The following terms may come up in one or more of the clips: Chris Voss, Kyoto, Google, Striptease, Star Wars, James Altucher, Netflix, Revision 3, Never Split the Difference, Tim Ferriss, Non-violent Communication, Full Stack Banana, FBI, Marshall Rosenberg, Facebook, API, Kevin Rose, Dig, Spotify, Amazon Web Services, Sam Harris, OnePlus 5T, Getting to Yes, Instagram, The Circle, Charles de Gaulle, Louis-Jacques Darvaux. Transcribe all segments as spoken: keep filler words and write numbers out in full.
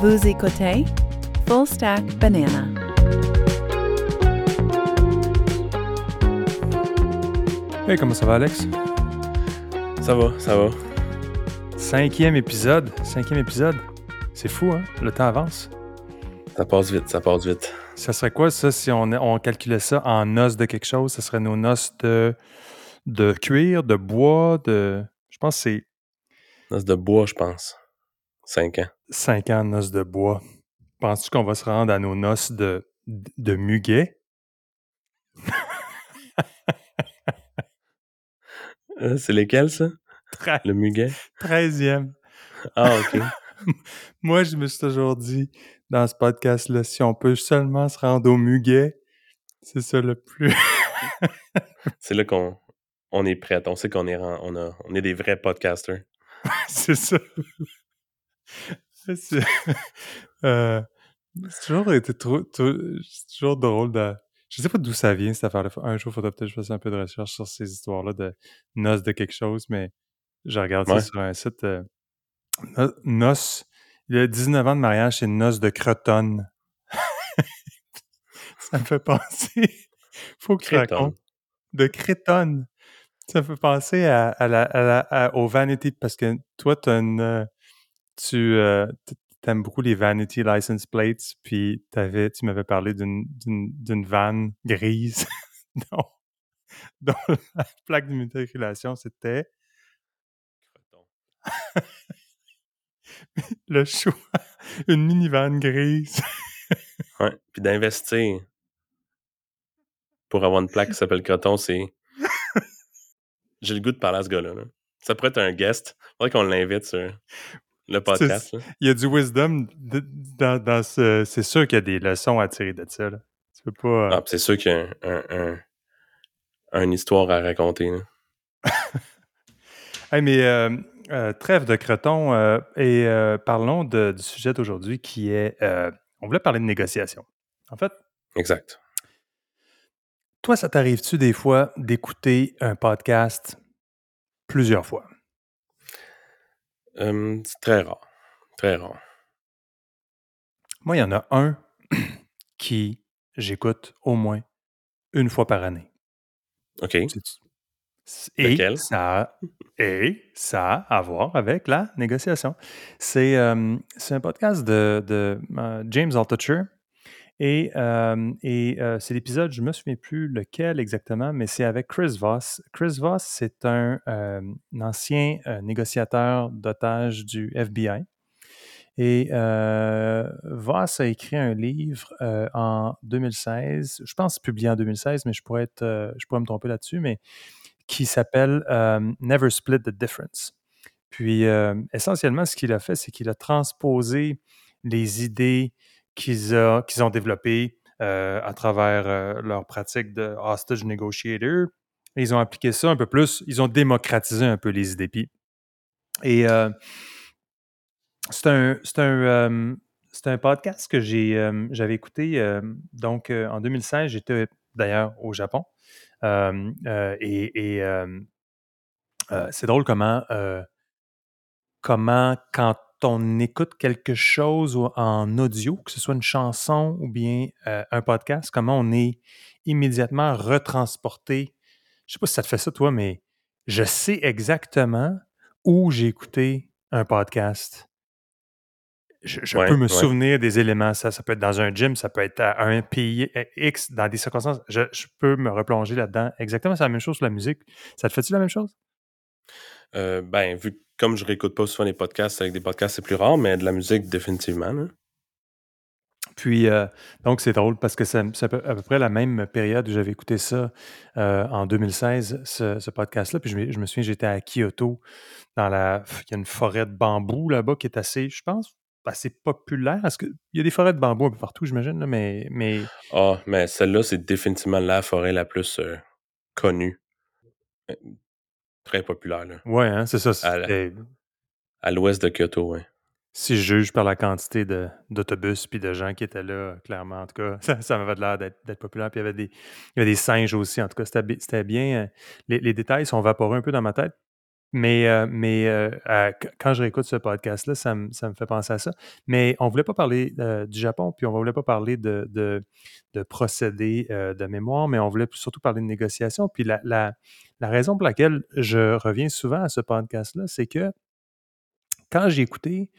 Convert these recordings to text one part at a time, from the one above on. Vous écoutez Full Stack Banana. Hey, comment ça va, Alex? Ça va, ça va. Cinquième épisode, cinquième épisode. C'est fou, hein? Le temps avance. Ça passe vite, ça passe vite. Ça serait quoi, ça, si on, on calculait ça en os de quelque chose? Ça serait nos noces de, de cuir, de bois, de... Je pense que c'est... Noces de bois, je pense. Cinq ans. Cinq ans de noces de bois. Penses-tu qu'on va se rendre à nos noces de, de, de muguet? C'est lesquels, ça? Tra- Le muguet? Treizième. Ah, OK. Moi, je me suis toujours dit, dans ce podcast-là, si on peut seulement se rendre au muguet, c'est ça le plus... C'est là qu'on on est prêt. On sait qu'on est, on a, on est des vrais podcasters. C'est ça. C'est, euh, c'est toujours été trop, trop, c'est toujours drôle de... Je sais pas d'où ça vient, cette affaire-là. Un jour, il faudra peut-être que je fasse un peu de recherche sur ces histoires-là de noces de quelque chose, mais je regarde ouais. ça sur un site... Euh, noces... Il y a dix-neuf ans de mariage, c'est une noce de cretonne. Ça me fait penser... Faut que crétonne. Je raconte. De crétonne. Ça me fait penser à, à la, à la, à, au vanity, parce que toi, t'as une, tu euh, aimes beaucoup les vanity license plates, puis t'avais, tu m'avais parlé d'une, d'une, d'une vanne grise dont, dont la plaque d'immatriculation, c'était... Cretonne. Le choix, une minivan grise. Ouais, puis d'investir pour avoir une plaque qui s'appelle Coton, c'est... J'ai le goût de parler à ce gars-là. Là. Ça pourrait être un guest. Il faudrait qu'on l'invite sur le podcast. Il y a du wisdom de, dans, dans ce... C'est sûr qu'il y a des leçons à tirer de ça. Là. Tu peux pas... Euh... Ah, c'est sûr qu'il y a un, un, un, une histoire à raconter. Là. Hey, mais... Euh... Euh, trêve de creton euh, et euh, parlons de, du sujet d'aujourd'hui qui est, euh, on voulait parler de négociation, en fait. Exact. Toi, ça t'arrive-tu des fois d'écouter un podcast plusieurs fois? Euh, c'est très rare, très rare. Moi, il y en a un qui j'écoute au moins une fois par année. OK. C'est-tu? Et ça, et ça a à voir avec la négociation. C'est, euh, c'est un podcast de, de euh, James Altucher et, euh, et euh, c'est l'épisode, je ne me souviens plus lequel exactement, mais c'est avec Chris Voss. Chris Voss, c'est un, euh, un ancien euh, négociateur d'otages du F B I. Et euh, Voss a écrit un livre euh, en deux mille seize, je pense publié en deux mille seize, mais je pourrais, être, euh, je pourrais me tromper là-dessus, mais qui s'appelle euh, Never Split the Difference. Puis, euh, essentiellement, ce qu'il a fait, c'est qu'il a transposé les idées qu'ils, a, qu'ils ont développées euh, à travers euh, leur pratique de hostage negotiator. Et ils ont appliqué ça un peu plus. Ils ont démocratisé un peu les idées. Puis, et euh, c'est un... C'est un euh, C'est un podcast que j'ai, euh, j'avais écouté euh, donc euh, en deux mille seize. J'étais d'ailleurs au Japon. Euh, euh, et et euh, euh, c'est drôle comment, euh, comment quand on écoute quelque chose en audio, que ce soit une chanson ou bien euh, un podcast, comment on est immédiatement retransporté. Je ne sais pas si ça te fait ça, toi, mais je sais exactement où j'ai écouté un podcast. Je, je ouais, peux me ouais. souvenir des éléments. Ça, ça peut être dans un gym, ça peut être à un pays X, dans des circonstances. Je, je peux me replonger là-dedans. Exactement, c'est la même chose sur la musique. Ça te fait-tu la même chose? Euh, ben, vu que comme je réécoute pas souvent les podcasts, avec des podcasts, c'est plus rare, mais de la musique, définitivement. Hein? Puis, euh, donc, c'est drôle parce que c'est, c'est à, peu, à peu près la même période où j'avais écouté ça euh, en deux mille seize, ce, ce podcast-là. Puis, je, je me souviens, j'étais à Kyoto, dans la... Il y a une forêt de bambou là-bas qui est assez, je pense, assez populaire. Est-ce que... Il y a des forêts de bambou un peu partout, j'imagine, là, mais... Ah, mais... Oh, mais celle-là, c'est définitivement la forêt la plus euh, connue. Très populaire, là. Ouais, hein, c'est ça. C'est... À, la... à l'ouest de Kyoto, oui. Si je juge par la quantité de, d'autobus puis de gens qui étaient là, clairement, en tout cas, ça, ça m'avait l'air d'être, d'être populaire. Puis il y avait des, il y avait des singes aussi, en tout cas. C'était, c'était bien... Les, les détails sont vaporés un peu dans ma tête. Mais, euh, mais euh, euh, quand je réécoute ce podcast-là, ça me, ça me fait penser à ça. Mais on ne voulait pas parler euh, du Japon, puis on ne voulait pas parler de, de, de procédés euh, de mémoire, mais on voulait surtout parler de négociation. Puis la, la, la raison pour laquelle je reviens souvent à ce podcast-là, c'est que quand j'ai écouté,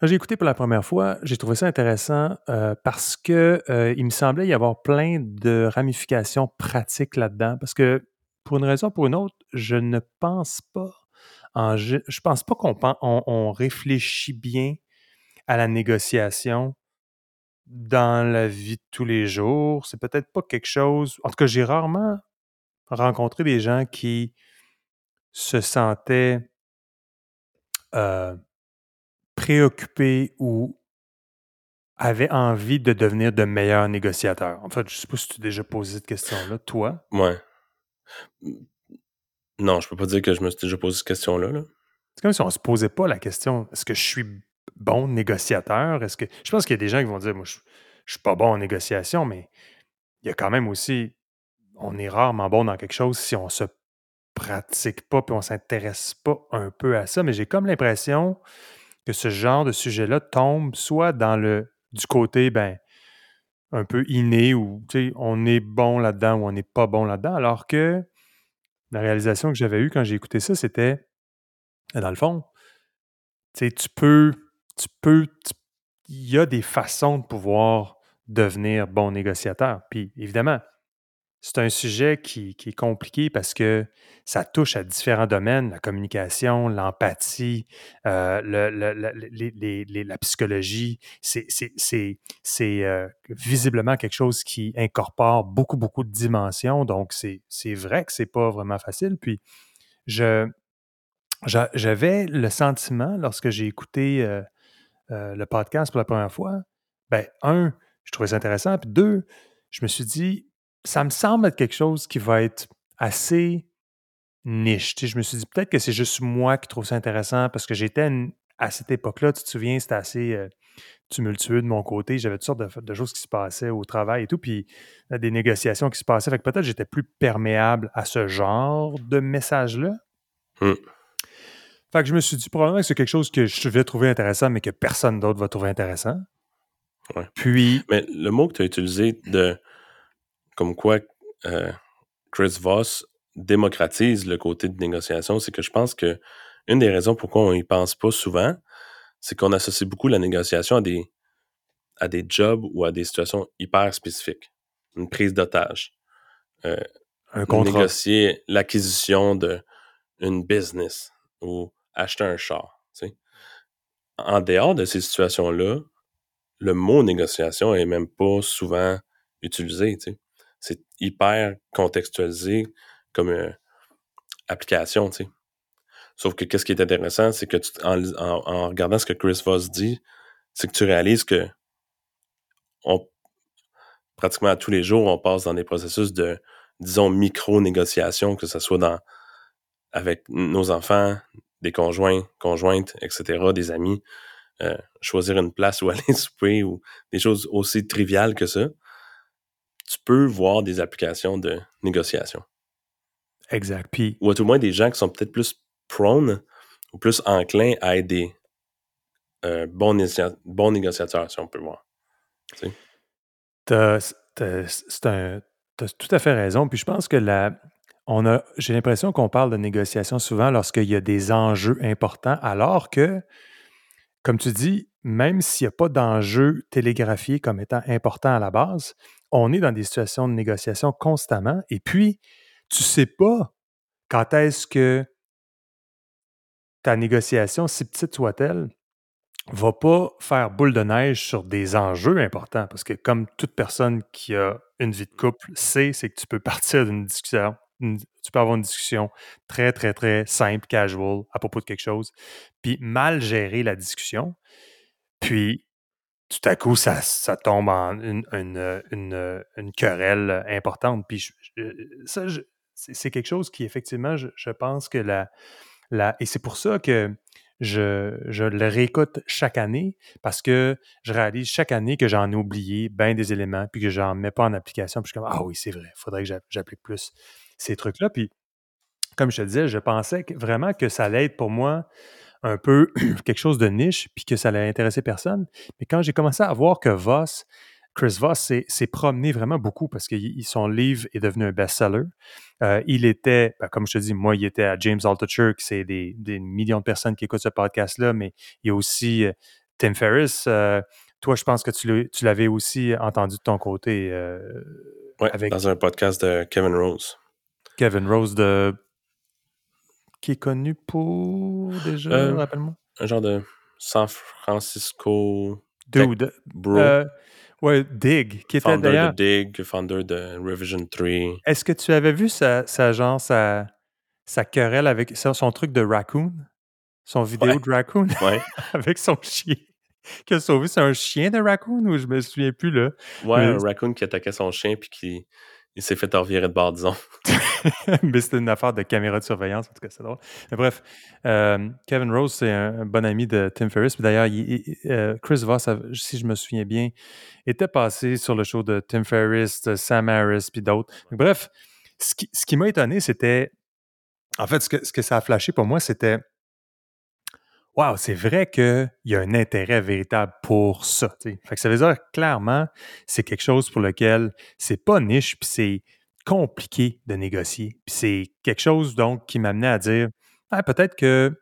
quand j'ai écouté pour la première fois, j'ai trouvé ça intéressant euh, parce que euh, il me semblait y avoir plein de ramifications pratiques là-dedans, parce que pour une raison ou pour une autre, je ne pense pas, en, je ne pense pas qu'on on, on réfléchit bien à la négociation dans la vie de tous les jours. C'est peut-être pas quelque chose... En tout cas, j'ai rarement rencontré des gens qui se sentaient euh, préoccupés ou avaient envie de devenir de meilleurs négociateurs. En fait, je suppose que tu as déjà posé cette question-là, toi. Ouais. Non, je peux pas dire que je me suis déjà posé cette question-là. Là. C'est comme si on se posait pas la question, est-ce que je suis bon négociateur? Est-ce que... Je pense qu'il y a des gens qui vont dire, moi, je, je suis pas bon en négociation, mais il y a quand même aussi, on est rarement bon dans quelque chose si on se pratique pas puis on s'intéresse pas un peu à ça. Mais j'ai comme l'impression que ce genre de sujet-là tombe soit dans le du côté, ben, un peu inné, où on est bon là-dedans ou on n'est pas bon là-dedans, alors que la réalisation que j'avais eue quand j'ai écouté ça, c'était, dans le fond, tu peux, tu peux, il y a des façons de pouvoir devenir bon négociateur. Puis évidemment, c'est un sujet qui, qui est compliqué parce que ça touche à différents domaines, la communication, l'empathie, euh, le, le, le, les, les, les, la psychologie. C'est, c'est, c'est, c'est euh, visiblement quelque chose qui incorpore beaucoup, beaucoup de dimensions. Donc, c'est, c'est vrai que c'est pas vraiment facile. Puis, je, je, j'avais le sentiment, lorsque j'ai écouté euh, euh, le podcast pour la première fois, ben un, je trouvais ça intéressant. Puis deux, je me suis dit... Ça me semble être quelque chose qui va être assez niche. Tu sais, je me suis dit, peut-être que c'est juste moi qui trouve ça intéressant parce que j'étais une, à cette époque-là, tu te souviens, c'était assez euh, tumultueux de mon côté. J'avais toutes sortes de, de choses qui se passaient au travail et tout, puis des négociations qui se passaient. Fait que peut-être j'étais plus perméable à ce genre de message-là. Mmh. Fait que je me suis dit, probablement que c'est quelque chose que je vais trouver intéressant, mais que personne d'autre va trouver intéressant. Ouais. Puis... Mais le mot que tu as utilisé de... Comme quoi euh, Chris Voss démocratise le côté de négociation, c'est que je pense que une des raisons pourquoi on n'y pense pas souvent, c'est qu'on associe beaucoup la négociation à des, à des jobs ou à des situations hyper spécifiques. Une prise d'otage. Euh, un contrat. Négocier l'acquisition d'une business ou acheter un char. Tu sais. En dehors de ces situations-là, le mot négociation n'est même pas souvent utilisé, tu sais. C'est hyper contextualisé comme euh, application, tu sais. Sauf que qu'est-ce qui est intéressant, c'est que tu, en, en, en regardant ce que Chris Voss dit, c'est que tu réalises que on, pratiquement à tous les jours, on passe dans des processus de, disons, micro-négociation, que ce soit dans avec nos enfants, des conjoints, conjointes, et cetera, des amis, euh, choisir une place où aller souper ou des choses aussi triviales que ça. Tu peux voir des applications de négociation. Exact. Puis, ou à tout le moins des gens qui sont peut-être plus prone ou plus enclins à être des euh, bons, négocia- bons négociateurs, si on peut voir. Tu sais? T'as, t'as, c'est un, t'as tout à fait raison. Puis je pense que la, on a, j'ai l'impression qu'on parle de négociation souvent lorsqu'il y a des enjeux importants, alors que, comme tu dis, même s'il n'y a pas d'enjeu télégraphié comme étant important à la base, on est dans des situations de négociation constamment et puis, tu ne sais pas quand est-ce que ta négociation, si petite soit-elle, ne va pas faire boule de neige sur des enjeux importants. Parce que comme toute personne qui a une vie de couple sait, c'est que tu peux partir d'une discussion, une, tu peux avoir une discussion très, très, très simple, casual, à propos de quelque chose, puis mal gérer la discussion. Puis, tout à coup, ça, ça tombe en une, une, une, une querelle importante. Puis je, je, ça, je, c'est, c'est quelque chose qui, effectivement, je, je pense que la, la... Et c'est pour ça que je, je le réécoute chaque année, parce que je réalise chaque année que j'en ai oublié bien des éléments, puis que j'en mets pas en application. Puis je suis comme, ah oui, c'est vrai, il faudrait que j'applique plus ces trucs-là. Puis comme je te disais, je pensais que, vraiment que ça allait être pour moi un peu quelque chose de niche, puis que ça allait intéresser personne. Mais quand j'ai commencé à voir que Voss, Chris Voss s'est, s'est promené vraiment beaucoup parce que il, son livre est devenu un best-seller. Euh, il était, ben, comme je te dis, moi, il était à James Altucher, qui c'est des, des millions de personnes qui écoutent ce podcast-là, mais il y a aussi euh, Tim Ferriss. Euh, toi, je pense que tu, tu l'avais aussi entendu de ton côté. Euh, oui, avec... dans un podcast de Kevin Rose. Kevin Rose de... qui est connu pour, déjà, euh, rappelle-moi. Un genre de San Francisco... Dude. Bro. Euh, ouais, Dig, qui était founder d'ailleurs... Founder de Dig, founder de Revision trois. Est-ce que tu avais vu sa, sa genre, sa, sa querelle avec son truc de raccoon? Son vidéo ouais. de raccoon? Ouais. Avec son chien. Qui a sauvé, c'est un chien de raccoon ou je me souviens plus, là? Ouais, mais... un raccoon qui attaquait son chien puis qui... Il s'est fait revirer de bord, disons. Mais c'était une affaire de caméra de surveillance, en tout cas, c'est drôle. Mais bref, euh, Kevin Rose, c'est un, un bon ami de Tim Ferriss. Puis d'ailleurs, il, il, euh, Chris Voss, si je me souviens bien, était passé sur le show de Tim Ferriss, de Sam Harris, puis d'autres. Mais bref, ce qui, ce qui m'a étonné, c'était... En fait, ce que, ce que ça a flashé pour moi, c'était... Wow, c'est vrai qu'il y a un intérêt véritable pour ça. Fait que ça veut dire clairement, c'est quelque chose pour lequel c'est pas niche, puis c'est compliqué de négocier. Puis c'est quelque chose donc qui m'amenait à dire ah, peut-être que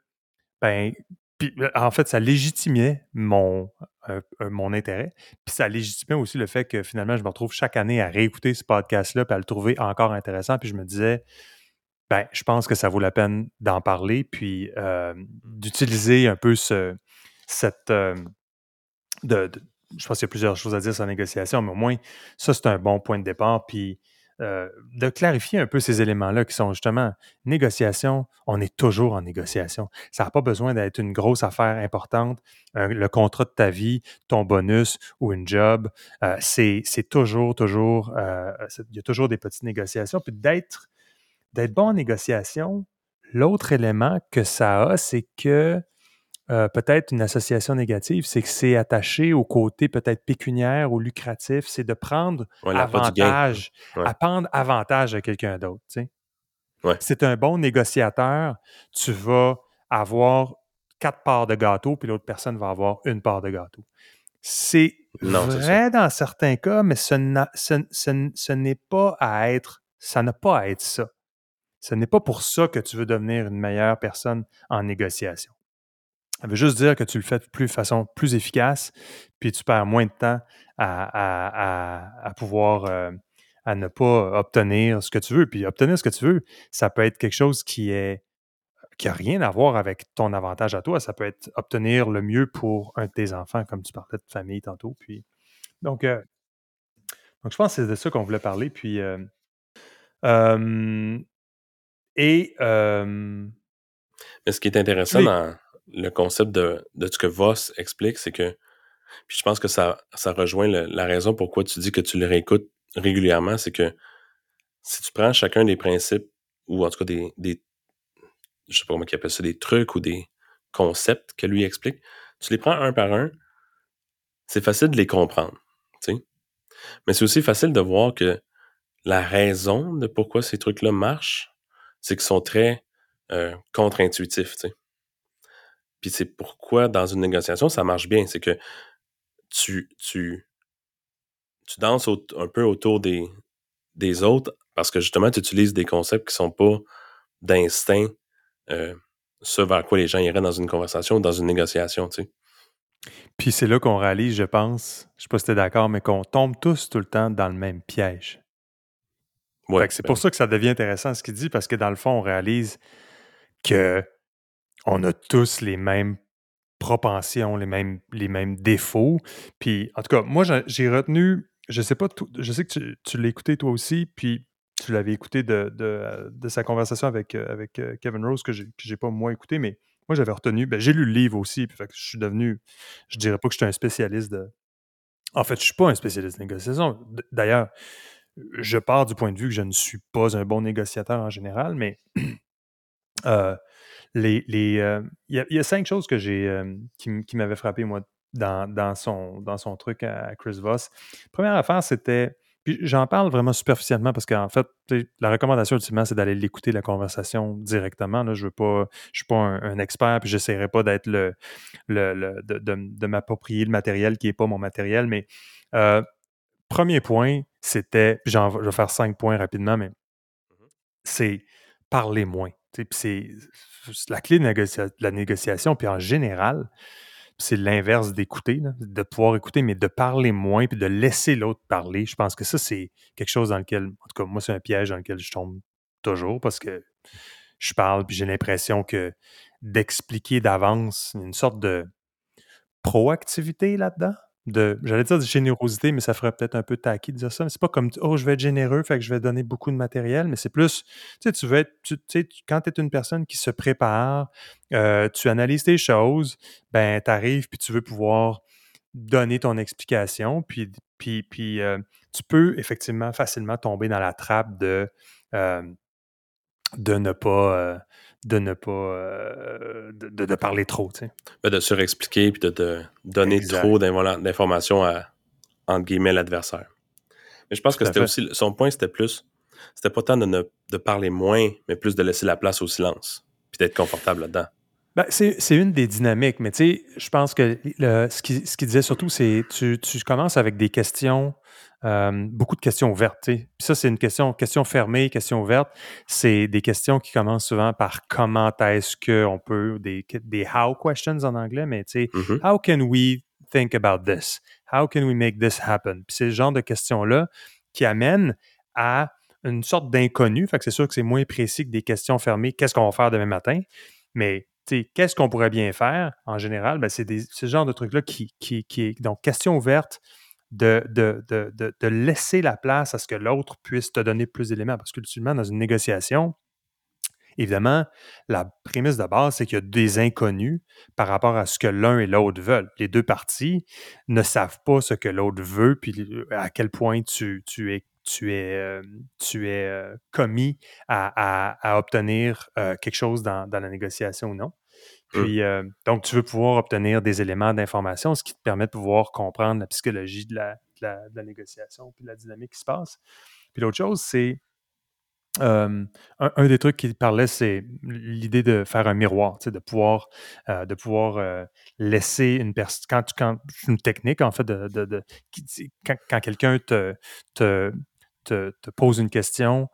ben, pis, en fait, ça légitimait mon, euh, mon intérêt, puis ça légitimait aussi le fait que finalement, je me retrouve chaque année à réécouter ce podcast-là, puis à le trouver encore intéressant, puis je me disais. Ben, je pense que ça vaut la peine d'en parler, puis euh, d'utiliser un peu ce, cette... Euh, de, de, je pense qu'il y a plusieurs choses à dire sur la négociation, mais au moins, ça, c'est un bon point de départ, puis euh, de clarifier un peu ces éléments-là qui sont justement négociation, on est toujours en négociation. Ça n'a pas besoin d'être une grosse affaire importante, euh, le contrat de ta vie, ton bonus ou une job, euh, c'est, c'est toujours, toujours... Euh, c'est, il y a toujours des petites négociations, puis d'être... D'être bon en négociation, l'autre élément que ça a, c'est que euh, peut-être une association négative, c'est que c'est attaché au côté peut-être pécuniaire ou lucratif, c'est de prendre ouais, avantage, ouais. à prendre avantage à quelqu'un d'autre. Tu sais. Ouais. C'est un bon négociateur, tu vas avoir quatre parts de gâteau, puis l'autre personne va avoir une part de gâteau. C'est non, vrai c'est dans certains cas, mais ce, n'a, ce, ce, ce n'est pas à être, ça n'a pas à être ça. Ce n'est pas pour ça que tu veux devenir une meilleure personne en négociation. Ça veut juste dire que tu le fais de plus, façon plus efficace, puis tu perds moins de temps à, à, à, à pouvoir, euh, à ne pas obtenir ce que tu veux. Puis obtenir ce que tu veux, ça peut être quelque chose qui est qui n'a rien à voir avec ton avantage à toi. Ça peut être obtenir le mieux pour un de tes enfants, comme tu parlais de famille tantôt. Puis, donc, euh, donc, je pense que c'est de ça qu'on voulait parler. Puis... Euh, euh, Et euh... Mais ce qui est intéressant oui. dans le concept de, de ce que Voss explique, c'est que, puis je pense que ça, ça rejoint le, la raison pourquoi tu dis que tu le réécoutes régulièrement, c'est que si tu prends chacun des principes, ou en tout cas des, des je sais pas comment ils appellent ça, des trucs ou des concepts que lui explique, tu les prends un par un, c'est facile de les comprendre, tu sais. Mais c'est aussi facile de voir que la raison de pourquoi ces trucs-là marchent, c'est qu'ils sont très euh, contre-intuitifs, tu sais. Puis c'est pourquoi, dans une négociation, ça marche bien. C'est que tu, tu, tu danses au, un peu autour des, des autres parce que, justement, tu utilises des concepts qui sont pas d'instinct euh, ce vers quoi les gens iraient dans une conversation ou dans une négociation, tu sais. Puis c'est là qu'on réalise, je pense, je sais pas si t'es d'accord, mais qu'on tombe tous tout le temps dans le même piège. Ouais, fait que c'est ben... pour ça que ça devient intéressant ce qu'il dit, parce que dans le fond, on réalise que on a tous les mêmes propensions, les mêmes, les mêmes défauts. Puis, en tout cas, moi, j'ai retenu, je sais pas, tout, je sais que tu, tu l'as écouté toi aussi, puis tu l'avais écouté de, de, de sa conversation avec, avec Kevin Rose, que j'ai, que j'ai pas moi écouté, mais moi, j'avais retenu, ben, j'ai lu le livre aussi, puis fait que je suis devenu, je dirais pas que je suis un spécialiste de... En fait, je suis pas un spécialiste de négociation. D'ailleurs, je pars du point de vue que je ne suis pas un bon négociateur en général, mais euh, les, les, euh, y, y a cinq choses que j'ai, euh, qui, qui m'avaient frappé, moi, dans, dans, son, dans son truc à Chris Voss. Première affaire, c'était, Puis j'en parle vraiment superficiellement parce qu'en fait, la recommandation ultimement, c'est d'aller l'écouter, la conversation directement. Là, je veux pas, je suis pas un, un expert, puis j'essaierai pas d'être le, le, le de, de, de m'approprier le matériel qui n'est pas mon matériel. Mais euh, premier point, c'était, puis j'en, je vais faire cinq points rapidement, mais c'est parler moins. Puis c'est, c'est la clé de négocia- la négociation, puis en général, c'est l'inverse d'écouter, là, de pouvoir écouter, mais de parler moins puis de laisser l'autre parler. Je pense que ça, c'est quelque chose dans lequel, en tout cas, moi, c'est un piège dans lequel je tombe toujours parce que je parle puis j'ai l'impression que d'expliquer d'avance une sorte de proactivité là-dedans. De, j'allais dire de générosité, mais ça ferait peut-être un peu taquille de dire ça. Mais c'est pas comme « Oh, je vais être généreux, fait que je vais donner beaucoup de matériel », mais c'est plus, tu sais, tu veux être, tu, tu sais, quand tu es une personne qui se prépare, euh, tu analyses tes choses, ben tu arrives, puis tu veux pouvoir donner ton explication, puis, puis, puis euh, tu peux effectivement facilement tomber dans la trappe de, euh, de ne pas... Euh, de ne pas euh, de, de, de parler trop, tu sais. Ben de surexpliquer puis de, de donner exact. Trop d'informations à, entre guillemets, l'adversaire. Mais je pense que c'était fait. Aussi, son point c'était plus, c'était pas tant de, ne, de parler moins, mais plus de laisser la place au silence puis d'être confortable là-dedans. Ben, c'est, c'est une des dynamiques, mais tu sais, je pense que le, ce qu'il ce qui disait surtout, c'est tu, tu commences avec des questions, euh, beaucoup de questions ouvertes. Puis ça, c'est une question, question fermée, question ouverte. C'est des questions qui commencent souvent par comment est-ce qu'on peut, des, des how questions en anglais, mais tu sais, mm-hmm. How can we think about this? How can we make this happen? Puis c'est le genre de questions-là qui amènent à une sorte d'inconnu. Fait que c'est sûr que c'est moins précis que des questions fermées. Qu'est-ce qu'on va faire demain matin? Mais t'sais, qu'est-ce qu'on pourrait bien faire? En général, ben, c'est, des, c'est ce genre de truc-là qui, qui, qui est... Donc, question ouverte de, de, de, de, de laisser la place à ce que l'autre puisse te donner plus d'éléments. Parce qu'ultimement, dans une négociation, évidemment, la prémisse de base, c'est qu'il y a des inconnus par rapport à ce que l'un et l'autre veulent. Les deux parties ne savent pas ce que l'autre veut, puis à quel point tu, tu es... tu es, euh, tu es euh, commis à, à, à obtenir euh, quelque chose dans, dans la négociation ou non. Puis, euh, donc, tu veux pouvoir obtenir des éléments d'information, ce qui te permet de pouvoir comprendre la psychologie de la, de la, de la négociation puis de la dynamique qui se passe. Puis l'autre chose, c'est euh, un, un des trucs qu'il parlait, c'est l'idée de faire un miroir, de pouvoir, euh, de pouvoir euh, laisser une personne... Quand, quand une technique, en fait, de, de, de, quand, quand quelqu'un te... te Te, te pose une question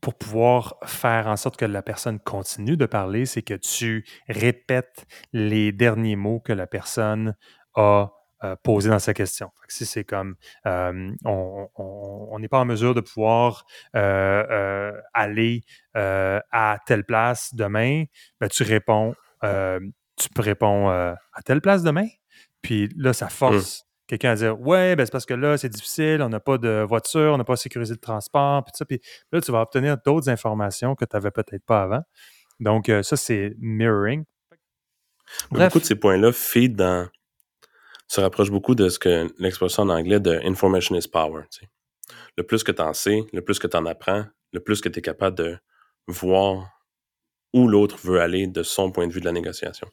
pour pouvoir faire en sorte que la personne continue de parler, c'est que tu répètes les derniers mots que la personne a euh, posés dans sa question. Si c'est comme euh, on n'est pas en mesure de pouvoir euh, euh, aller euh, à telle place demain, ben tu réponds, euh, tu réponds euh, à telle place demain, puis là, ça force. Mmh. Quelqu'un à dire « Ouais, ben c'est parce que là, c'est difficile, on n'a pas de voiture, on n'a pas sécurisé le transport, puis tout ça. » Puis là, tu vas obtenir d'autres informations que tu n'avais peut-être pas avant. Donc, euh, ça, c'est mirroring. Bref. Beaucoup de ces points-là feed dans... se rapprochent beaucoup de ce que l'expression en anglais de « information is power ». Le plus que tu en sais, le plus que tu en apprends, le plus que tu es capable de voir où l'autre veut aller de son point de vue de la négociation.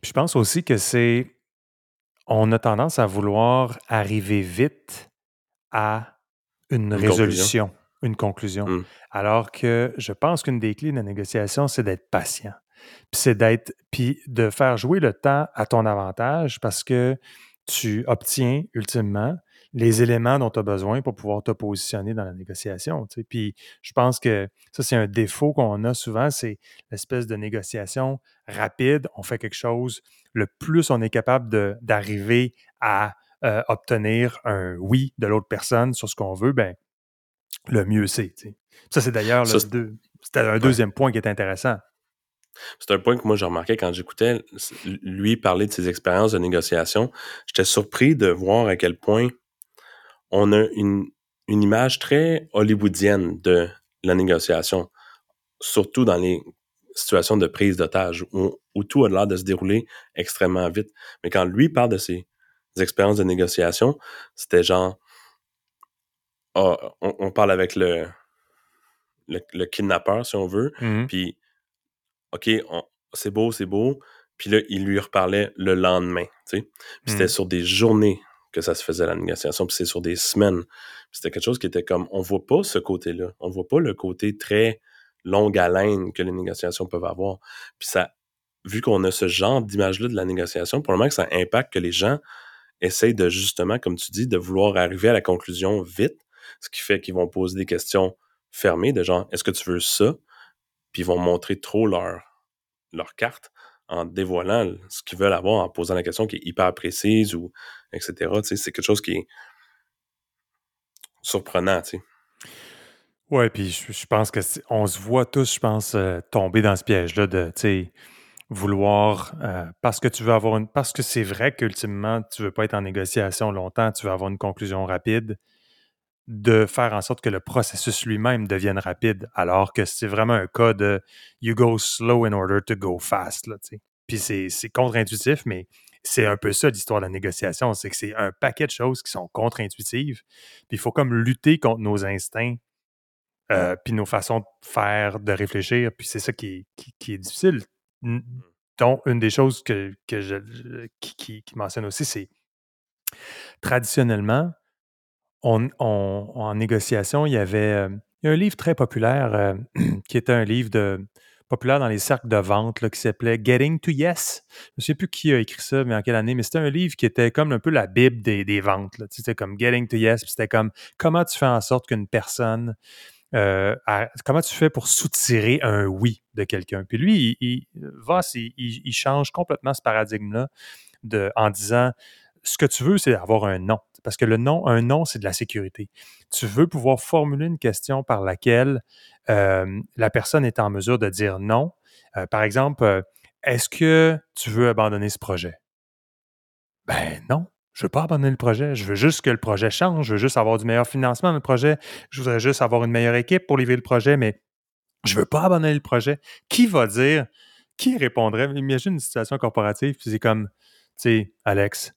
Puis je pense aussi que c'est... on a tendance à vouloir arriver vite à une, une résolution, conclusion. une conclusion. Mm. Alors que je pense qu'une des clés de la négociation, c'est d'être patient. Puis c'est d'être, puis de faire jouer le temps à ton avantage parce que tu obtiens ultimement les éléments dont tu as besoin pour pouvoir te positionner dans la négociation. Tu sais. Puis je pense que ça, c'est un défaut qu'on a souvent, c'est l'espèce de négociation rapide. On fait quelque chose, le plus on est capable de, d'arriver à euh, obtenir un oui de l'autre personne sur ce qu'on veut, ben le mieux c'est. Tu sais. Ça, c'est d'ailleurs ça, le c'est... Deux, c'était un ouais. deuxième point qui est intéressant. C'est un point que moi, je remarquais quand j'écoutais lui parler de ses expériences de négociation. J'étais surpris de voir à quel point on a une, une image très hollywoodienne de la négociation, surtout dans les situations de prise d'otage où, où tout a l'air de se dérouler extrêmement vite. Mais quand lui parle de ses expériences de négociation, c'était genre, oh, on, on parle avec le, le, le kidnappeur, si on veut, mm-hmm. puis OK, on, c'est beau, c'est beau, puis là, il lui reparlait le lendemain, tu sais. Puis mm-hmm. c'était sur des journées que ça se faisait la négociation, puis c'est sur des semaines. Puis c'était quelque chose qui était comme, on voit pas ce côté-là, on voit pas le côté très longue haleine que les négociations peuvent avoir. Puis ça, vu qu'on a ce genre d'image-là de la négociation, pour le moment que ça impacte que les gens essayent de justement, comme tu dis, de vouloir arriver à la conclusion vite, ce qui fait qu'ils vont poser des questions fermées de genre, est-ce que tu veux ça? Puis ils vont montrer trop leur, leur carte en dévoilant ce qu'ils veulent avoir, en posant la question qui est hyper précise, ou et cetera. Tu sais, c'est quelque chose qui est surprenant, tu sais. Oui, puis je, je pense que on se voit tous, je pense, euh, tomber dans ce piège-là de, tu sais, vouloir, euh, parce que tu veux avoir une... Parce que c'est vrai qu'ultimement, tu veux pas être en négociation longtemps, tu veux avoir une conclusion rapide, de faire en sorte que le processus lui-même devienne rapide, alors que c'est vraiment un cas de « you go slow in order to go fast ». Là, t'sais. Puis c'est, c'est contre-intuitif, mais c'est un peu ça l'histoire de la négociation, c'est que c'est un paquet de choses qui sont contre-intuitives, puis il faut comme lutter contre nos instincts, euh, puis nos façons de faire, de réfléchir, puis c'est ça qui est, qui, qui est difficile. Donc, une des choses que, que je, qui, qui, qui mentionne aussi, c'est traditionnellement, On, on, en négociation, il y avait euh, il y a un livre très populaire euh, qui était un livre de, populaire dans les cercles de vente là, qui s'appelait « Getting to Yes ». Je ne sais plus qui a écrit ça, mais en quelle année, mais c'était un livre qui était comme un peu la Bible des, des ventes. Là. C'était comme « Getting to Yes », puis c'était comme « Comment tu fais en sorte qu'une personne… Euh, à, comment tu fais pour soutirer un oui de quelqu'un? » Puis lui, il, il, Voss, il, il, il change complètement ce paradigme-là de, en disant « Ce que tu veux, c'est avoir un non. » Parce que le non, un non, c'est de la sécurité. Tu veux pouvoir formuler une question par laquelle euh, la personne est en mesure de dire non. Euh, par exemple, euh, est-ce que tu veux abandonner ce projet? Ben non, je ne veux pas abandonner le projet. Je veux juste que le projet change. Je veux juste avoir du meilleur financement dans le projet. Je voudrais juste avoir une meilleure équipe pour livrer le projet, mais je ne veux pas abandonner le projet. Qui va dire? Qui répondrait? Imagine une situation corporative, puis c'est comme, tu sais, Alex,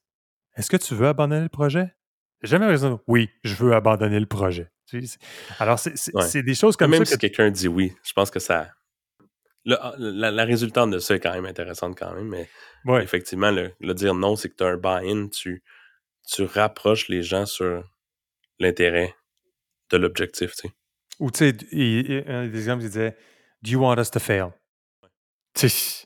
est-ce que tu veux abandonner le projet? J'ai jamais raison. Oui, je veux abandonner le projet. Alors, c'est, c'est, ouais. c'est des choses comme même ça. Même que... si quelqu'un dit oui, je pense que ça... Le, la, la résultante de ça est quand même intéressante quand même, mais ouais. effectivement, le, le dire non, c'est que tu as un buy-in, tu, tu rapproches les gens sur l'intérêt de l'objectif. T'sais. Ou tu sais, un des exemples, il disait « Do you want us to fail? » Tu sais...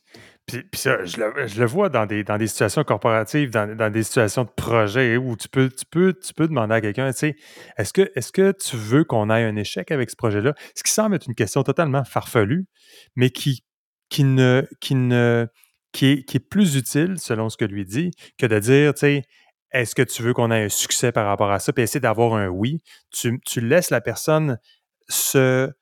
Puis, puis ça, je le, je le vois dans des, dans des situations corporatives, dans, dans des situations de projet où tu peux, tu peux, tu peux demander à quelqu'un, tu sais, est-ce que, est-ce que tu veux qu'on aille un échec avec ce projet-là? Ce qui semble être une question totalement farfelue, mais qui, qui, ne, qui, ne, qui, est, qui est plus utile, selon ce que lui dit, que de dire, tu sais, est-ce que tu veux qu'on ait un succès par rapport à ça? Puis essayer d'avoir un oui. Tu, tu laisses la personne se...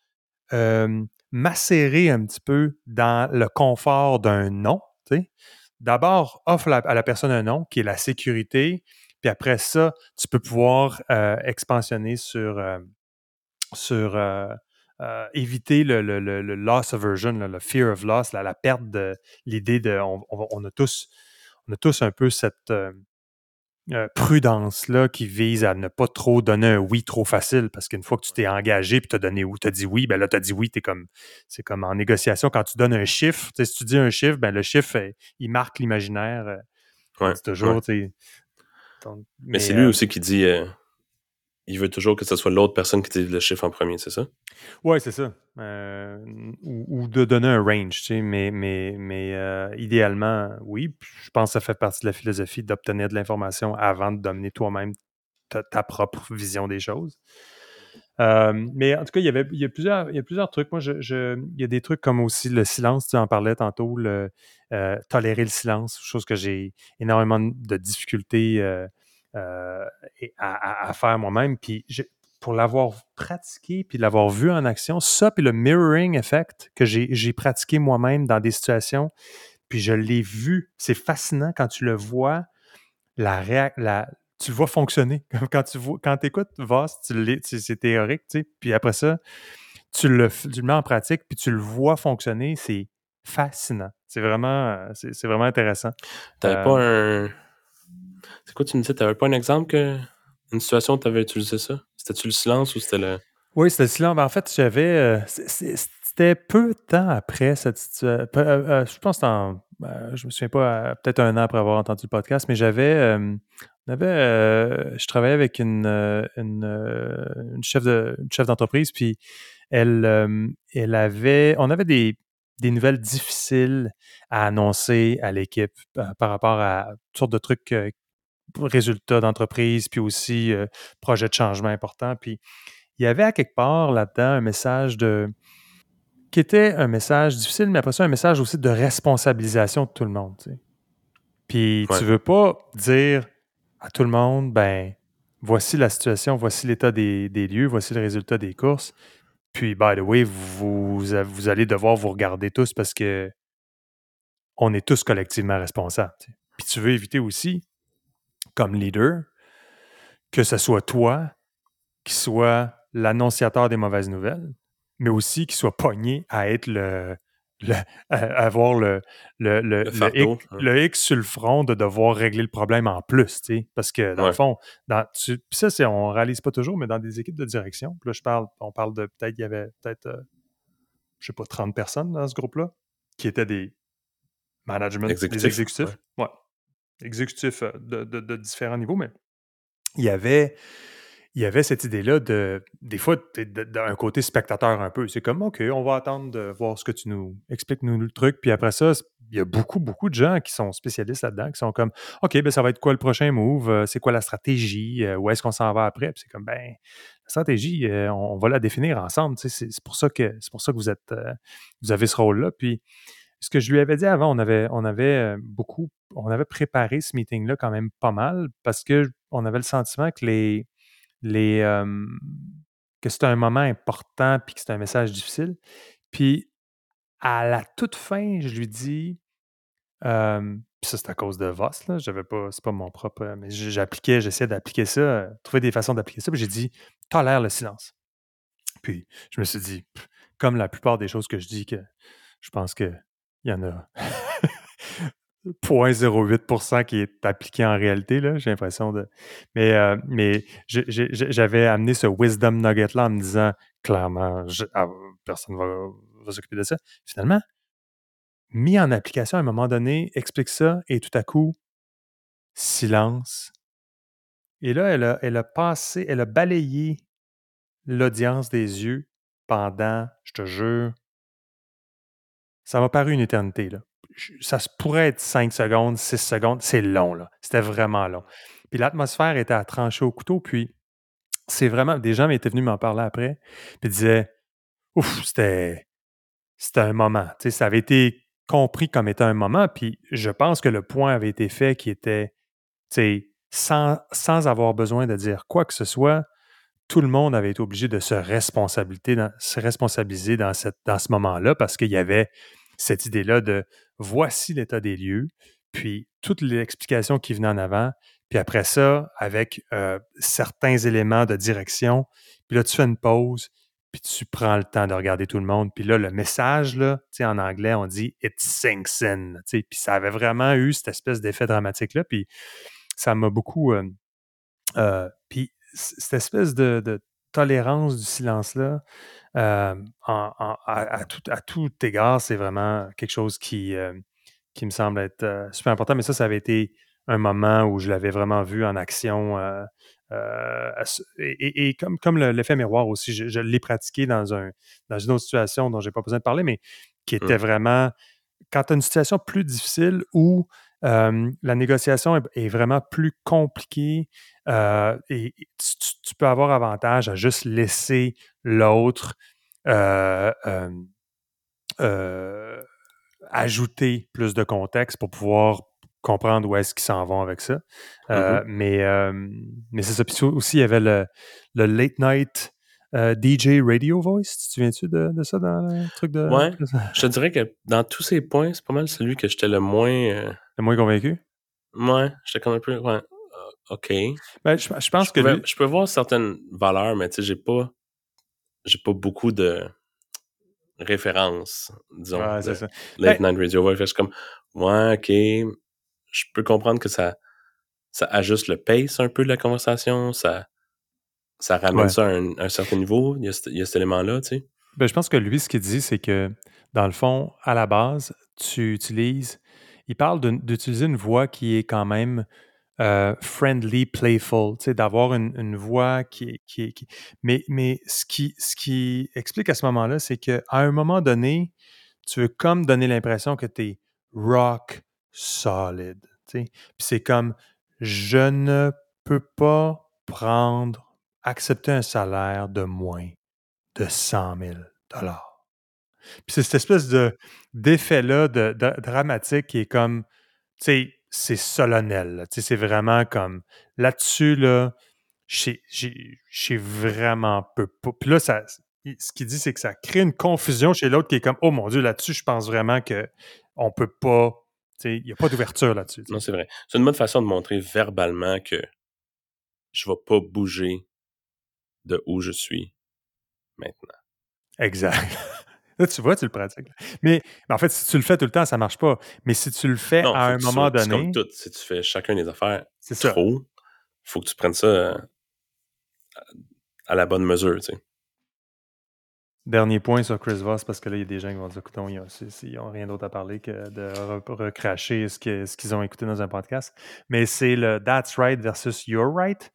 Euh, macérer un petit peu dans le confort d'un non. T'sais. D'abord, offre la, à la personne un non, qui est la sécurité, puis après ça, tu peux pouvoir euh, expansionner sur, euh, sur euh, euh, éviter le, le, le, le loss aversion, le, le fear of loss, la, la perte de l'idée de... On, on, on, a tous, on a tous un peu cette... Euh, Euh, prudence-là qui vise à ne pas trop donner un oui trop facile, parce qu'une fois que tu t'es engagé puis t'as donné ou t'as dit oui, ben là t'as dit oui, t'es comme c'est comme en négociation quand tu donnes un chiffre, tu sais, si tu dis un chiffre, ben le chiffre euh, il marque l'imaginaire euh, ouais, toujours, ouais. tu sais. Donc, mais, mais c'est euh, lui aussi qui dit euh, il veut toujours que ce soit l'autre personne qui dit le chiffre en premier, c'est ça? Oui, c'est ça. Euh, ou, ou de donner un range, tu sais, mais, mais, mais euh, idéalement, oui. Je pense que ça fait partie de la philosophie d'obtenir de l'information avant de dominer toi-même ta, ta propre vision des choses. Euh, mais en tout cas, il y avait il y a plusieurs, il y a plusieurs trucs. Moi, je, je, il y a des trucs comme aussi le silence, tu en parlais tantôt, le, euh, tolérer le silence, chose que j'ai énormément de difficultés euh, Euh, à, à faire moi-même, puis je, pour l'avoir pratiqué, puis l'avoir vu en action, ça, puis le mirroring effect que j'ai, j'ai pratiqué moi-même dans des situations, puis je l'ai vu, c'est fascinant quand tu le vois, la, réa- la tu le vois fonctionner, comme quand tu vois, quand t'écoutes Voss, tu tu, c'est théorique, tu sais, puis après ça, tu le, tu le mets en pratique, puis tu le vois fonctionner, c'est fascinant, c'est vraiment, c'est, c'est vraiment intéressant. T'avais euh, pas un... C'est quoi, tu me disais, t'avais pas un exemple que une situation où t'avais utilisé ça? C'était-tu le silence ou c'était le... Oui, c'était le silence. En fait, j'avais... Euh, c'était peu de temps après cette situation. Euh, euh, je pense que c'était en... Euh, je me souviens pas, euh, peut-être un an après avoir entendu le podcast, mais j'avais... Euh, avait, euh, je travaillais avec une, une, une, chef de, une chef d'entreprise, puis elle, euh, elle avait, on avait des, des nouvelles difficiles à annoncer à l'équipe euh, par rapport à toutes sortes de trucs, euh, résultats d'entreprise, puis aussi euh, projets de changement importants. Puis il y avait à quelque part là-dedans un message de... qui était un message difficile, mais après ça, un message aussi de responsabilisation de tout le monde. Tu sais. Puis ouais. Tu veux pas dire à tout le monde, ben voici la situation, voici l'état des, des lieux, voici le résultat des courses. Puis, by the way, vous, vous allez devoir vous regarder tous parce que on est tous collectivement responsables. Tu sais. Puis tu veux éviter aussi, comme leader, que ce soit toi qui sois l'annonciateur des mauvaises nouvelles, mais aussi qu'il soit pogné à être le, le à avoir le, le, le, le, fardeau, le, hic, hein. le hic sur le front de devoir régler le problème en plus, tu sais, parce que dans ouais. le fond, dans, tu, pis ça c'est, on réalise pas toujours, mais dans des équipes de direction, là je parle, on parle de peut-être, il y avait peut-être, euh, je sais pas, trente personnes dans ce groupe-là, qui étaient des management, Exécutif, des exécutifs, ouais, ouais exécutifs de, de, de différents niveaux, mais il y avait... il y avait cette idée-là de, des fois, d'un côté spectateur un peu. C'est comme, OK, on va attendre de voir ce que tu nous expliques, nous, le truc. Puis après ça, il y a beaucoup, beaucoup de gens qui sont spécialistes là-dedans, qui sont comme, OK, ben ça va être quoi le prochain move? C'est quoi la stratégie? Où est-ce qu'on s'en va après? Puis c'est comme, ben la stratégie, on, on va la définir ensemble. Tu sais, c'est, c'est pour ça que, c'est pour ça que vous êtes, vous avez ce rôle-là. Puis ce que je lui avais dit avant, on avait, on avait beaucoup, on avait préparé ce meeting-là quand même pas mal parce qu'on avait le sentiment que les Les, euh, que c'était un moment important puis que c'était un message difficile. Puis, à la toute fin, je lui dis... Euh, puis ça, c'est à cause de Voss, là. J'avais pas... C'est pas mon propre... Mais j'appliquais, j'essayais d'appliquer ça, euh, trouver des façons d'appliquer ça. Puis j'ai dit, tolère le silence. Puis, je me suis dit, pff, comme la plupart des choses que je dis, que je pense qu'il y en a zéro virgule zéro huit pour cent qui est appliqué en réalité, là, j'ai l'impression de... Mais, euh, mais je, je, j'avais amené ce wisdom nugget-là en me disant, clairement, je, ah, personne ne va, va s'occuper de ça. Finalement, mis en application à un moment donné, explique ça, et tout à coup, silence. Et là, elle a, elle a passé, elle a balayé l'audience des yeux pendant, je te jure, ça m'a paru une éternité, là. Ça se pourrait être cinq secondes, six secondes. C'est long, là. C'était vraiment long. Puis l'atmosphère était à trancher au couteau. Puis c'est vraiment... Des gens étaient venus m'en parler après. Puis disaient, ouf, c'était, c'était un moment. Tu sais, ça avait été compris comme étant un moment. Puis je pense que le point avait été fait qui était, tu sais, sans, sans avoir besoin de dire quoi que ce soit, tout le monde avait été obligé de se responsabiliser dans, se responsabiliser dans, cette, dans ce moment-là parce qu'il y avait cette idée-là de... Voici l'état des lieux, puis toutes les explications qui venaient en avant, puis après ça, avec euh, certains éléments de direction, puis là, tu fais une pause, puis tu prends le temps de regarder tout le monde, puis là, le message, là, tu sais, en anglais, on dit « it sinks in », tu sais, puis ça avait vraiment eu cette espèce d'effet dramatique-là, puis ça m'a beaucoup... Euh, euh, puis cette espèce de... de tolérance du silence-là, euh, en, en, à, à, tout, à tout égard, c'est vraiment quelque chose qui, euh, qui me semble être euh, super important. Mais ça, ça avait été un moment où je l'avais vraiment vu en action. Euh, euh, et et comme, comme l'effet miroir aussi, je, je l'ai pratiqué dans, un, dans une autre situation dont je n'ai pas besoin de parler, mais qui était mmh. vraiment... Quand tu as une situation plus difficile où euh, la négociation est, est vraiment plus compliquée euh, et tu, tu, tu peux avoir avantage à juste laisser l'autre euh, euh, euh, ajouter plus de contexte pour pouvoir comprendre où est-ce qu'ils s'en vont avec ça. Euh, mm-hmm. mais, euh, mais c'est ça. Puis aussi, il y avait le, le late night Euh, D J Radio Voice, tu te souviens-tu de, de ça dans le truc de... Ouais, je te dirais que dans tous ces points, c'est pas mal celui que j'étais le moins... Euh... Le moins convaincu? Ouais, j'étais comme un peu... Ouais, OK. Ben, je, je pense je que... Pouvais, lui... Je peux voir certaines valeurs, mais tu sais, j'ai pas... J'ai pas beaucoup de références, disons. Ouais, c'est ça. Late ben... Night Radio Voice, je suis comme... Ouais, OK. Je peux comprendre que ça... Ça ajuste le pace un peu de la conversation, ça... Ça ramène ouais. ça à un, à un certain niveau, il y a, il y a cet élément-là, tu sais. Ben, je pense que lui, ce qu'il dit, c'est que, dans le fond, à la base, tu utilises... Il parle de, d'utiliser une voix qui est quand même euh, friendly, playful, tu sais, d'avoir une, une voix qui, qui, qui... Mais, mais ce qui, ce qui explique à ce moment-là, c'est qu'à un moment donné, tu veux comme donner l'impression que t'es rock solid, tu sais. Puis c'est comme, je ne peux pas prendre, accepter un salaire de moins de cent mille dollars. Puis c'est cette espèce de, d'effet-là de, de, dramatique qui est comme, tu sais, c'est solennel. Tu sais, c'est vraiment comme, là-dessus, là, j'ai, j'ai, j'ai vraiment peu... Puis là, ça, ce qu'il dit, c'est que ça crée une confusion chez l'autre qui est comme, oh mon Dieu, là-dessus, je pense vraiment qu'on ne peut pas... Tu sais, il n'y a pas d'ouverture là-dessus. T'sais. Non, c'est vrai. C'est une bonne façon de montrer verbalement que je ne vais pas bouger de où je suis maintenant. Exact. Là, tu vois, tu le pratiques. Mais, mais en fait, si tu le fais tout le temps, ça ne marche pas. Mais si tu le fais non, à un moment sois, donné... C'est comme tout. Si tu fais chacun des affaires c'est trop, il faut que tu prennes ça à, à la bonne mesure. Tu sais. Dernier point sur Chris Voss, parce que là, il y a des gens qui vont dire, écoutons, ils n'ont rien d'autre à parler que de recracher ce, que, ce qu'ils ont écouté dans un podcast. Mais c'est le « that's right » versus « you're right ».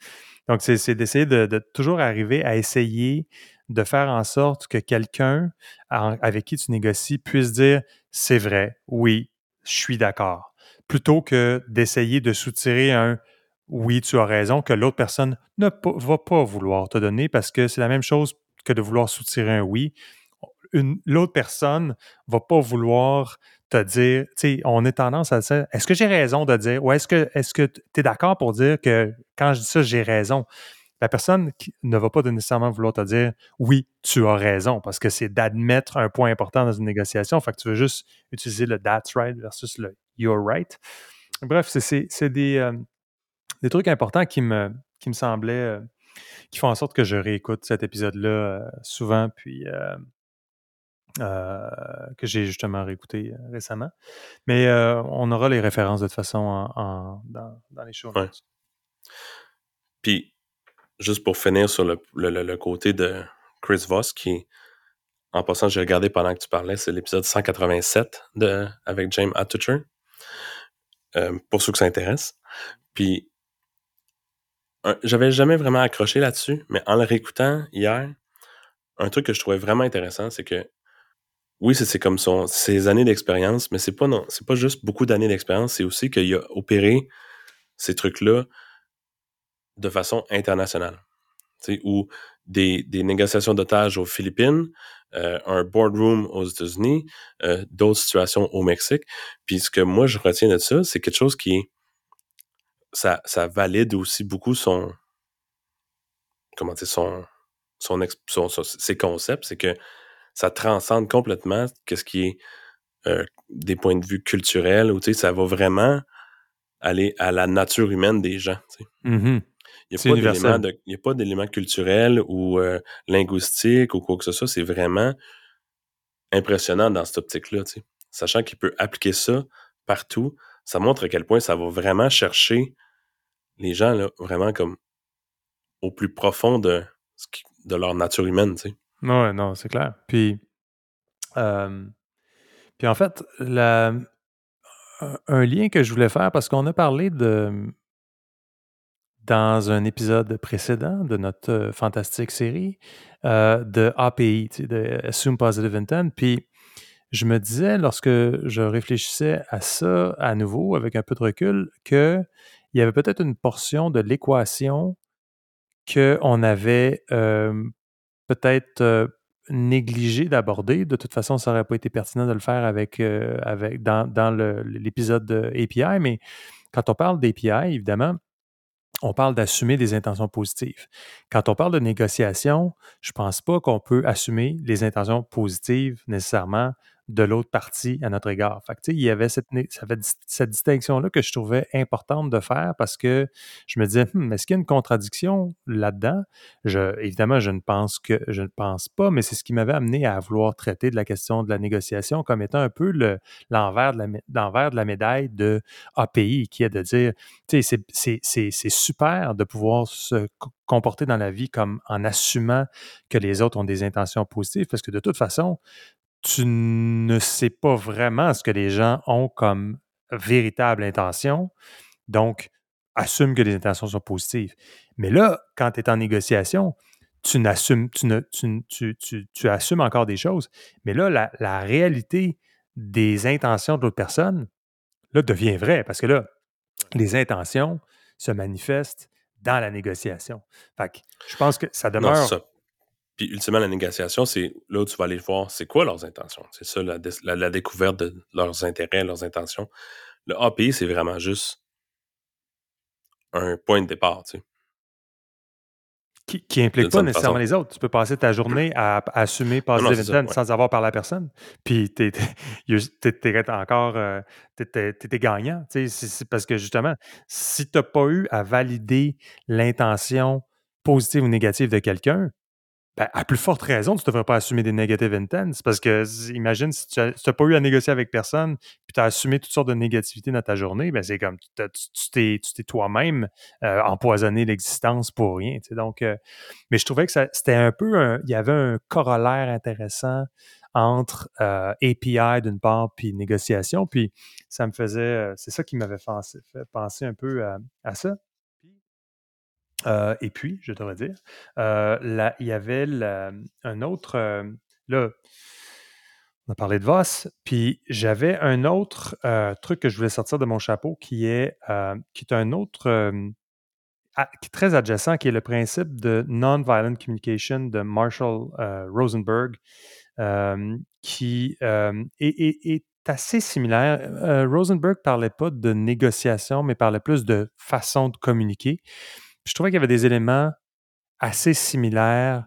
Donc, c'est, c'est d'essayer de, de toujours arriver à essayer de faire en sorte que quelqu'un avec qui tu négocies puisse dire « c'est vrai, oui, je suis d'accord », plutôt que d'essayer de soutirer un « oui, tu as raison » que l'autre personne ne p- va pas vouloir te donner, parce que c'est la même chose que de vouloir soutirer un « oui ». Une, l'autre personne ne va pas vouloir te dire, tu sais, on a tendance à dire, est-ce que j'ai raison de dire, ou est-ce que est-ce que tu es d'accord pour dire que quand je dis ça, j'ai raison? La personne ne va pas nécessairement vouloir te dire, oui, tu as raison, parce que c'est d'admettre un point important dans une négociation. Fait que tu veux juste utiliser le « that's right » versus le « you're right ». Bref, c'est, c'est, c'est des, euh, des trucs importants qui me, qui me semblaient, euh, qui font en sorte que je réécoute cet épisode-là euh, souvent, puis... Euh, Euh, que j'ai justement réécouté récemment. Mais euh, on aura les références de toute façon en, en, dans, dans les show notes. Ouais. Puis, juste pour finir sur le, le, le côté de Chris Voss, qui, en passant, j'ai regardé pendant que tu parlais, c'est l'épisode cent quatre-vingt-sept de, avec James Altucher, euh, pour ceux que ça intéresse. Puis, un, j'avais jamais vraiment accroché là-dessus, mais en le réécoutant hier, un truc que je trouvais vraiment intéressant, c'est que oui, c'est, c'est comme son, ses années d'expérience, mais c'est pas non, c'est pas juste beaucoup d'années d'expérience, c'est aussi qu'il a opéré ces trucs-là de façon internationale. Tu sais, ou des, des négociations d'otages aux Philippines, euh, un boardroom aux États-Unis, euh, d'autres situations au Mexique. Puis ce que moi, je retiens de ça, c'est quelque chose qui est... Ça, ça valide aussi beaucoup son... Comment dire, son, son, son, son... ses concepts, c'est que ça transcende complètement ce qui est euh, des points de vue culturels, où ça va vraiment aller à la nature humaine des gens. Mm-hmm. Il n'y a pas d'élément culturel ou euh, linguistique ou quoi que ce soit. C'est vraiment impressionnant dans cette optique-là. T'sais. Sachant qu'il peut appliquer ça partout, ça montre à quel point ça va vraiment chercher les gens là, vraiment comme au plus profond de, de leur nature humaine. T'sais. Non, non, c'est clair. Puis, euh, puis en fait, la, un lien que je voulais faire, parce qu'on a parlé de dans un épisode précédent de notre fantastique série, euh, de A P I, tu sais, de Assume Positive Intent. Puis, je me disais, lorsque je réfléchissais à ça à nouveau, avec un peu de recul, qu'il y avait peut-être une portion de l'équation qu'on avait... Euh, peut-être euh, négligé d'aborder. De toute façon, ça n'aurait pas été pertinent de le faire avec, euh, avec, dans, dans le, l'épisode de A P I, mais quand on parle d'A P I, évidemment, on parle d'assumer des intentions positives. Quand on parle de négociation, je ne pense pas qu'on peut assumer les intentions positives nécessairement de l'autre partie à notre égard. Fait que, tu sais, il y avait cette, cette distinction-là que je trouvais importante de faire parce que je me disais, hum, est-ce qu'il y a une contradiction là-dedans? Je, évidemment, je ne pense que je ne pense pas, mais c'est ce qui m'avait amené à vouloir traiter de la question de la négociation comme étant un peu le, l'envers, de la, l'envers de la médaille de A P I, qui est de dire, tu sais, c'est, c'est, c'est, c'est super de pouvoir se comporter dans la vie comme en assumant que les autres ont des intentions positives, parce que de toute façon, tu ne sais pas vraiment ce que les gens ont comme véritable intention. Donc, assume que les intentions sont positives. Mais là, quand tu es en négociation, tu n'assumes, tu ne, tu, tu, tu, tu assumes encore des choses. Mais là, la, la réalité des intentions de l'autre personne, là, devient vraie. Parce que là, les intentions se manifestent dans la négociation. Fait que je pense que ça demeure... Non, c'est ça. Puis, ultimement, la négociation, c'est là où tu vas aller voir c'est quoi leurs intentions. C'est ça, la, la, la découverte de leurs intérêts, leurs intentions. Le A P I, c'est vraiment juste un point de départ, tu sais. Qui, qui implique pas nécessairement façon. Les autres. Tu peux passer ta journée à, à assumer positive intent ouais. sans avoir parlé à personne. Puis t'es, t'es, t'es, t'es encore euh, t'es, t'es, t'es gagnant. C'est, c'est parce que justement, si t'as pas eu à valider l'intention positive ou négative de quelqu'un, ben, à plus forte raison, tu ne devrais pas assumer des negative intents. Parce que imagine, si tu n'as pas eu à négocier avec personne, puis tu as assumé toutes sortes de négativité dans ta journée, ben c'est comme tu, tu, t'es, tu t'es toi-même euh, empoisonné l'existence pour rien. Tu sais, donc, euh, mais je trouvais que ça, c'était un peu un, il y avait un corollaire intéressant entre euh, A P I d'une part puis négociation. Puis ça me faisait. Euh, c'est ça qui m'avait pensé, fait penser un peu à, à ça. Euh, et puis, je devrais dire, euh, là, il y avait la, un autre, euh, là, on a parlé de Voss, puis j'avais un autre euh, truc que je voulais sortir de mon chapeau qui est, euh, qui est un autre, euh, à, qui est très adjacent, qui est le principe de Non-violent Communication de Marshall euh, Rosenberg, euh, qui euh, est, est, est assez similaire. Euh, Rosenberg ne parlait pas de négociation, mais parlait plus de façon de communiquer. Je trouvais qu'il y avait des éléments assez similaires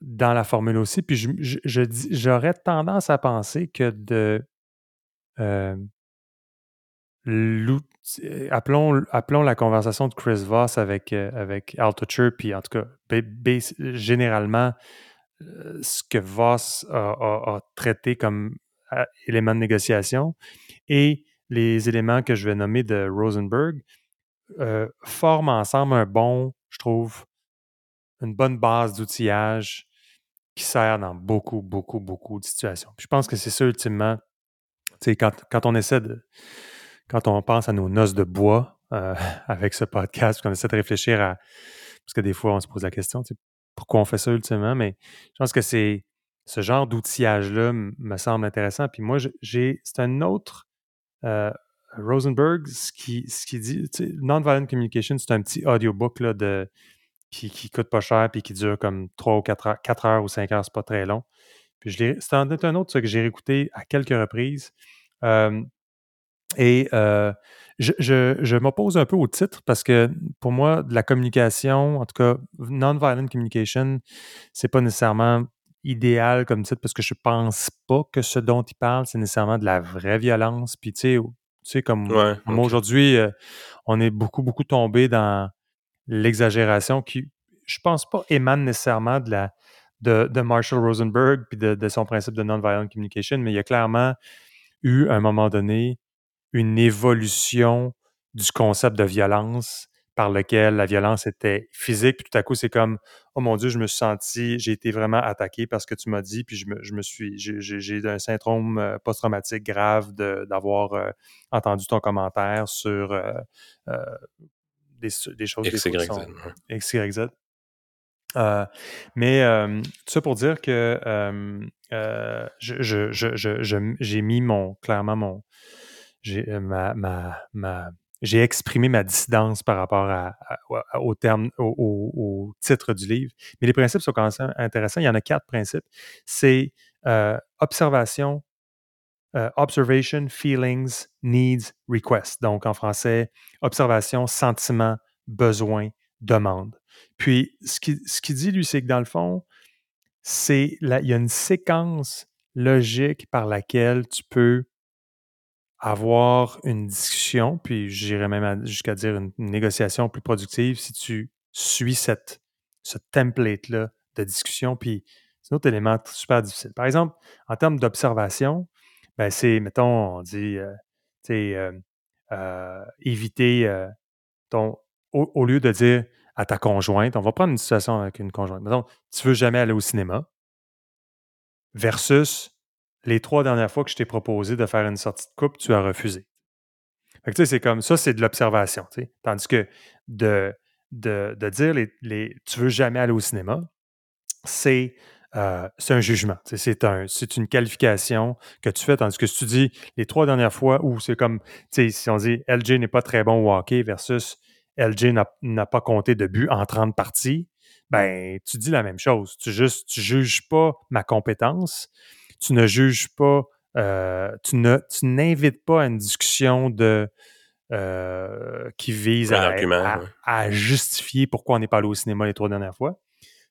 dans la formule aussi. Puis je, je, je, j'aurais tendance à penser que de euh, appelons, appelons la conversation de Chris Voss avec, euh, avec Altucher, puis en tout cas, b, b, généralement, euh, ce que Voss a, a, a traité comme euh, élément de négociation et les éléments que je vais nommer de Rosenberg, Euh, forment ensemble un bon, je trouve, une bonne base d'outillage qui sert dans beaucoup, beaucoup, beaucoup de situations. Puis je pense que c'est ça, ultimement, tu sais, quand, quand on essaie de... Quand on pense à nos noces de bois euh, avec ce podcast, qu'on essaie de réfléchir à... Parce que des fois, on se pose la question, tu sais, pourquoi on fait ça, ultimement? Mais je pense que c'est... Ce genre d'outillage-là m- me semble intéressant. Puis moi, j'ai... C'est un autre... Euh, Rosenberg, ce qui, ce qui dit, tu sais, Non-violent Communication, c'est un petit audiobook là, de, qui, qui coûte pas cher et qui dure comme trois ou quatre heures, quatre heures ou cinq heures, c'est pas très long. Puis je l'ai, c'est un, un autre ça, que j'ai réécouté à quelques reprises. Euh, et euh, je, je, je m'oppose un peu au titre parce que pour moi, de la communication, en tout cas, Non-violent Communication, c'est pas nécessairement idéal comme titre parce que je pense pas que ce dont il parle, c'est nécessairement de la vraie violence. Puis tu sais, Tu sais, comme ouais, moi, okay. Aujourd'hui, euh, on est beaucoup, beaucoup tombé dans l'exagération qui, je pense pas, émane nécessairement de, la, de, de Marshall Rosenberg puis de, de son principe de non-violent communication, mais il y a clairement eu, à un moment donné, une évolution du concept de violence par lequel la violence était physique, puis tout à coup, c'est comme « Oh mon Dieu, je me suis senti, j'ai été vraiment attaqué parce que tu m'as dit, puis je me, je me suis, j'ai, j'ai un syndrome post-traumatique grave de, d'avoir euh, entendu ton commentaire sur euh, euh, des, des choses... X, Y, Z. X, Y, Z. Euh, mais euh, tout ça pour dire que euh, euh, je, je, je, je, je, j'ai mis mon, clairement, mon... J'ai, euh, ma... ma, ma J'ai exprimé ma dissidence par rapport à, à, à, au, terme, au, au, au titre du livre. Mais les principes sont quand même intéressants. Il y en a quatre principes. C'est euh, observation, euh, observation, feelings, needs, requests. Donc, en français, observation, sentiment, besoin, demande. Puis, ce qu'il ce qui dit, lui, c'est que dans le fond, c'est la, il y a une séquence logique par laquelle tu peux avoir une discussion, puis j'irais même à, jusqu'à dire une, une négociation plus productive si tu suis cette, ce template-là de discussion, puis c'est un autre élément super difficile. Par exemple, en termes d'observation, ben c'est, mettons, on dit, euh, tu sais, euh, euh, éviter euh, ton... Au, au lieu de dire à ta conjointe, on va prendre une situation avec une conjointe, mettons, tu veux jamais aller au cinéma, versus... Les trois dernières fois que je t'ai proposé de faire une sortie de couple, tu as refusé. Fait que tu sais, c'est comme ça, c'est de l'observation. T'sais. Tandis que de, de, de dire les, les, tu veux jamais aller au cinéma, c'est, euh, c'est un jugement. C'est, un, c'est une qualification que tu fais. Tandis que si tu dis les trois dernières fois où c'est comme, tu sais, si on dit L J n'est pas très bon au hockey versus L J n'a, n'a pas compté de but en trente parties, ben tu dis la même chose. Tu juste, tu juges pas ma compétence. Tu ne juges pas, euh, tu, ne, tu n'invites pas à une discussion de, euh, qui vise à, à, ouais. à justifier pourquoi on n'est pas allé au cinéma les trois dernières fois.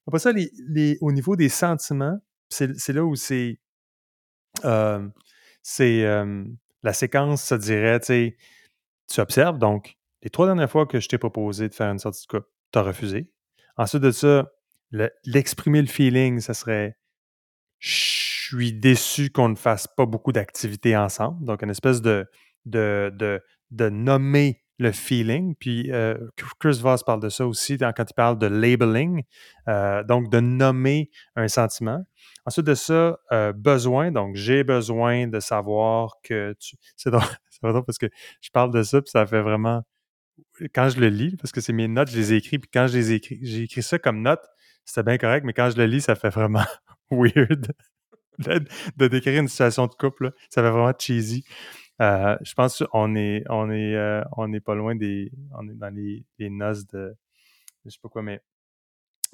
Après ça, les, les, au niveau des sentiments, c'est, c'est là où c'est, euh, c'est euh, la séquence, ça dirait, tu sais, tu observes, donc, les trois dernières fois que je t'ai proposé de faire une sortie de couple, tu as refusé. Ensuite de ça, le, l'exprimer le feeling, ça serait je suis déçu qu'on ne fasse pas beaucoup d'activités ensemble. Donc, une espèce de, de, de, de nommer le feeling. Puis, euh, Chris Voss parle de ça aussi dans, quand il parle de labeling, euh, donc de nommer un sentiment. Ensuite de ça, euh, besoin. Donc, j'ai besoin de savoir que tu... C'est drôle, c'est drôle parce que je parle de ça puis ça fait vraiment... Quand je le lis, parce que c'est mes notes, je les ai écrites, puis quand je les ai écrites, j'ai écrit ça comme note, c'était bien correct, mais quand je le lis, ça fait vraiment weird de, de décrire une situation de couple. Là. Ça fait vraiment cheesy. Euh, je pense qu'on est, on est, euh, on est pas loin des... On est dans les, les noces de... Je sais pas quoi, mais...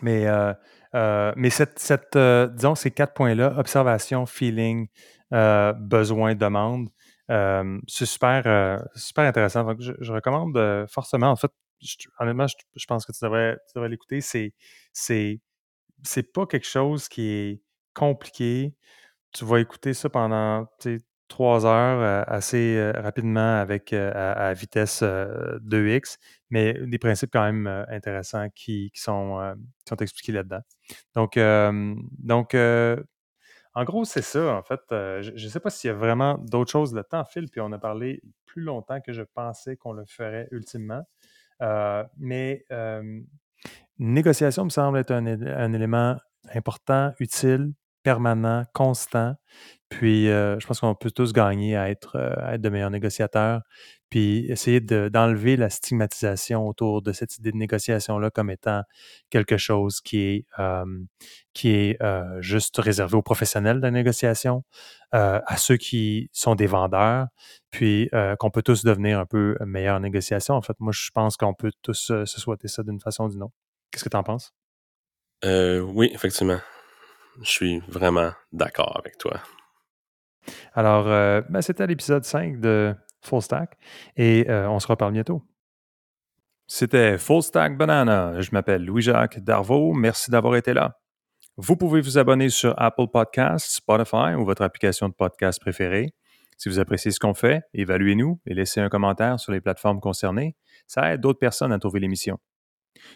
Mais, euh, euh, mais cette, cette, euh, disons, ces quatre points-là, observation, feeling, euh, besoin, demande, Euh, c'est super, euh, super intéressant. Donc, je, je recommande euh, forcément, en fait, je, honnêtement, je, je pense que tu devrais, tu devrais l'écouter. C'est, c'est, c'est pas quelque chose qui est compliqué. Tu vas écouter ça pendant trois heures euh, assez euh, rapidement avec euh, à, à vitesse euh, deux X, mais des principes quand même euh, intéressants qui, qui, sont, euh, qui sont expliqués là-dedans. Donc, euh, donc euh, en gros, c'est ça, en fait. Euh, je ne sais pas s'il y a vraiment d'autres choses. Le temps file, puis on a parlé plus longtemps que je pensais qu'on le ferait ultimement. Euh, mais euh, négociation me semble être un, un élément important, utile, permanent, constant. Puis, euh, je pense qu'on peut tous gagner à être, à être de meilleurs négociateurs, puis essayer de, d'enlever la stigmatisation autour de cette idée de négociation-là comme étant quelque chose qui est, euh, qui est euh, juste réservé aux professionnels de la négociation, euh, à ceux qui sont des vendeurs, puis euh, qu'on peut tous devenir un peu meilleurs en négociation. En fait, moi, je pense qu'on peut tous euh, se souhaiter ça d'une façon ou d'une autre. Qu'est-ce que tu en penses? Euh, oui, effectivement. Je suis vraiment d'accord avec toi. Alors, euh, ben c'était l'épisode cinq de Full Stack et euh, on se reparle bientôt. C'était Full Stack Banana. Je m'appelle Louis-Jacques Darvaux. Merci d'avoir été là. Vous pouvez vous abonner sur Apple Podcasts, Spotify ou votre application de podcast préférée. Si vous appréciez ce qu'on fait, évaluez-nous et laissez un commentaire sur les plateformes concernées. Ça aide d'autres personnes à trouver l'émission.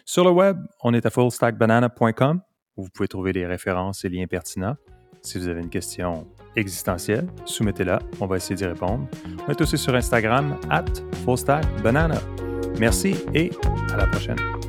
Sur le web, on est à full stack banana point com où vous pouvez trouver les références et liens pertinents. Si vous avez une question existentielle, soumettez-la, on va essayer d'y répondre. On est aussi sur Instagram, at full stack banana. Merci et à la prochaine.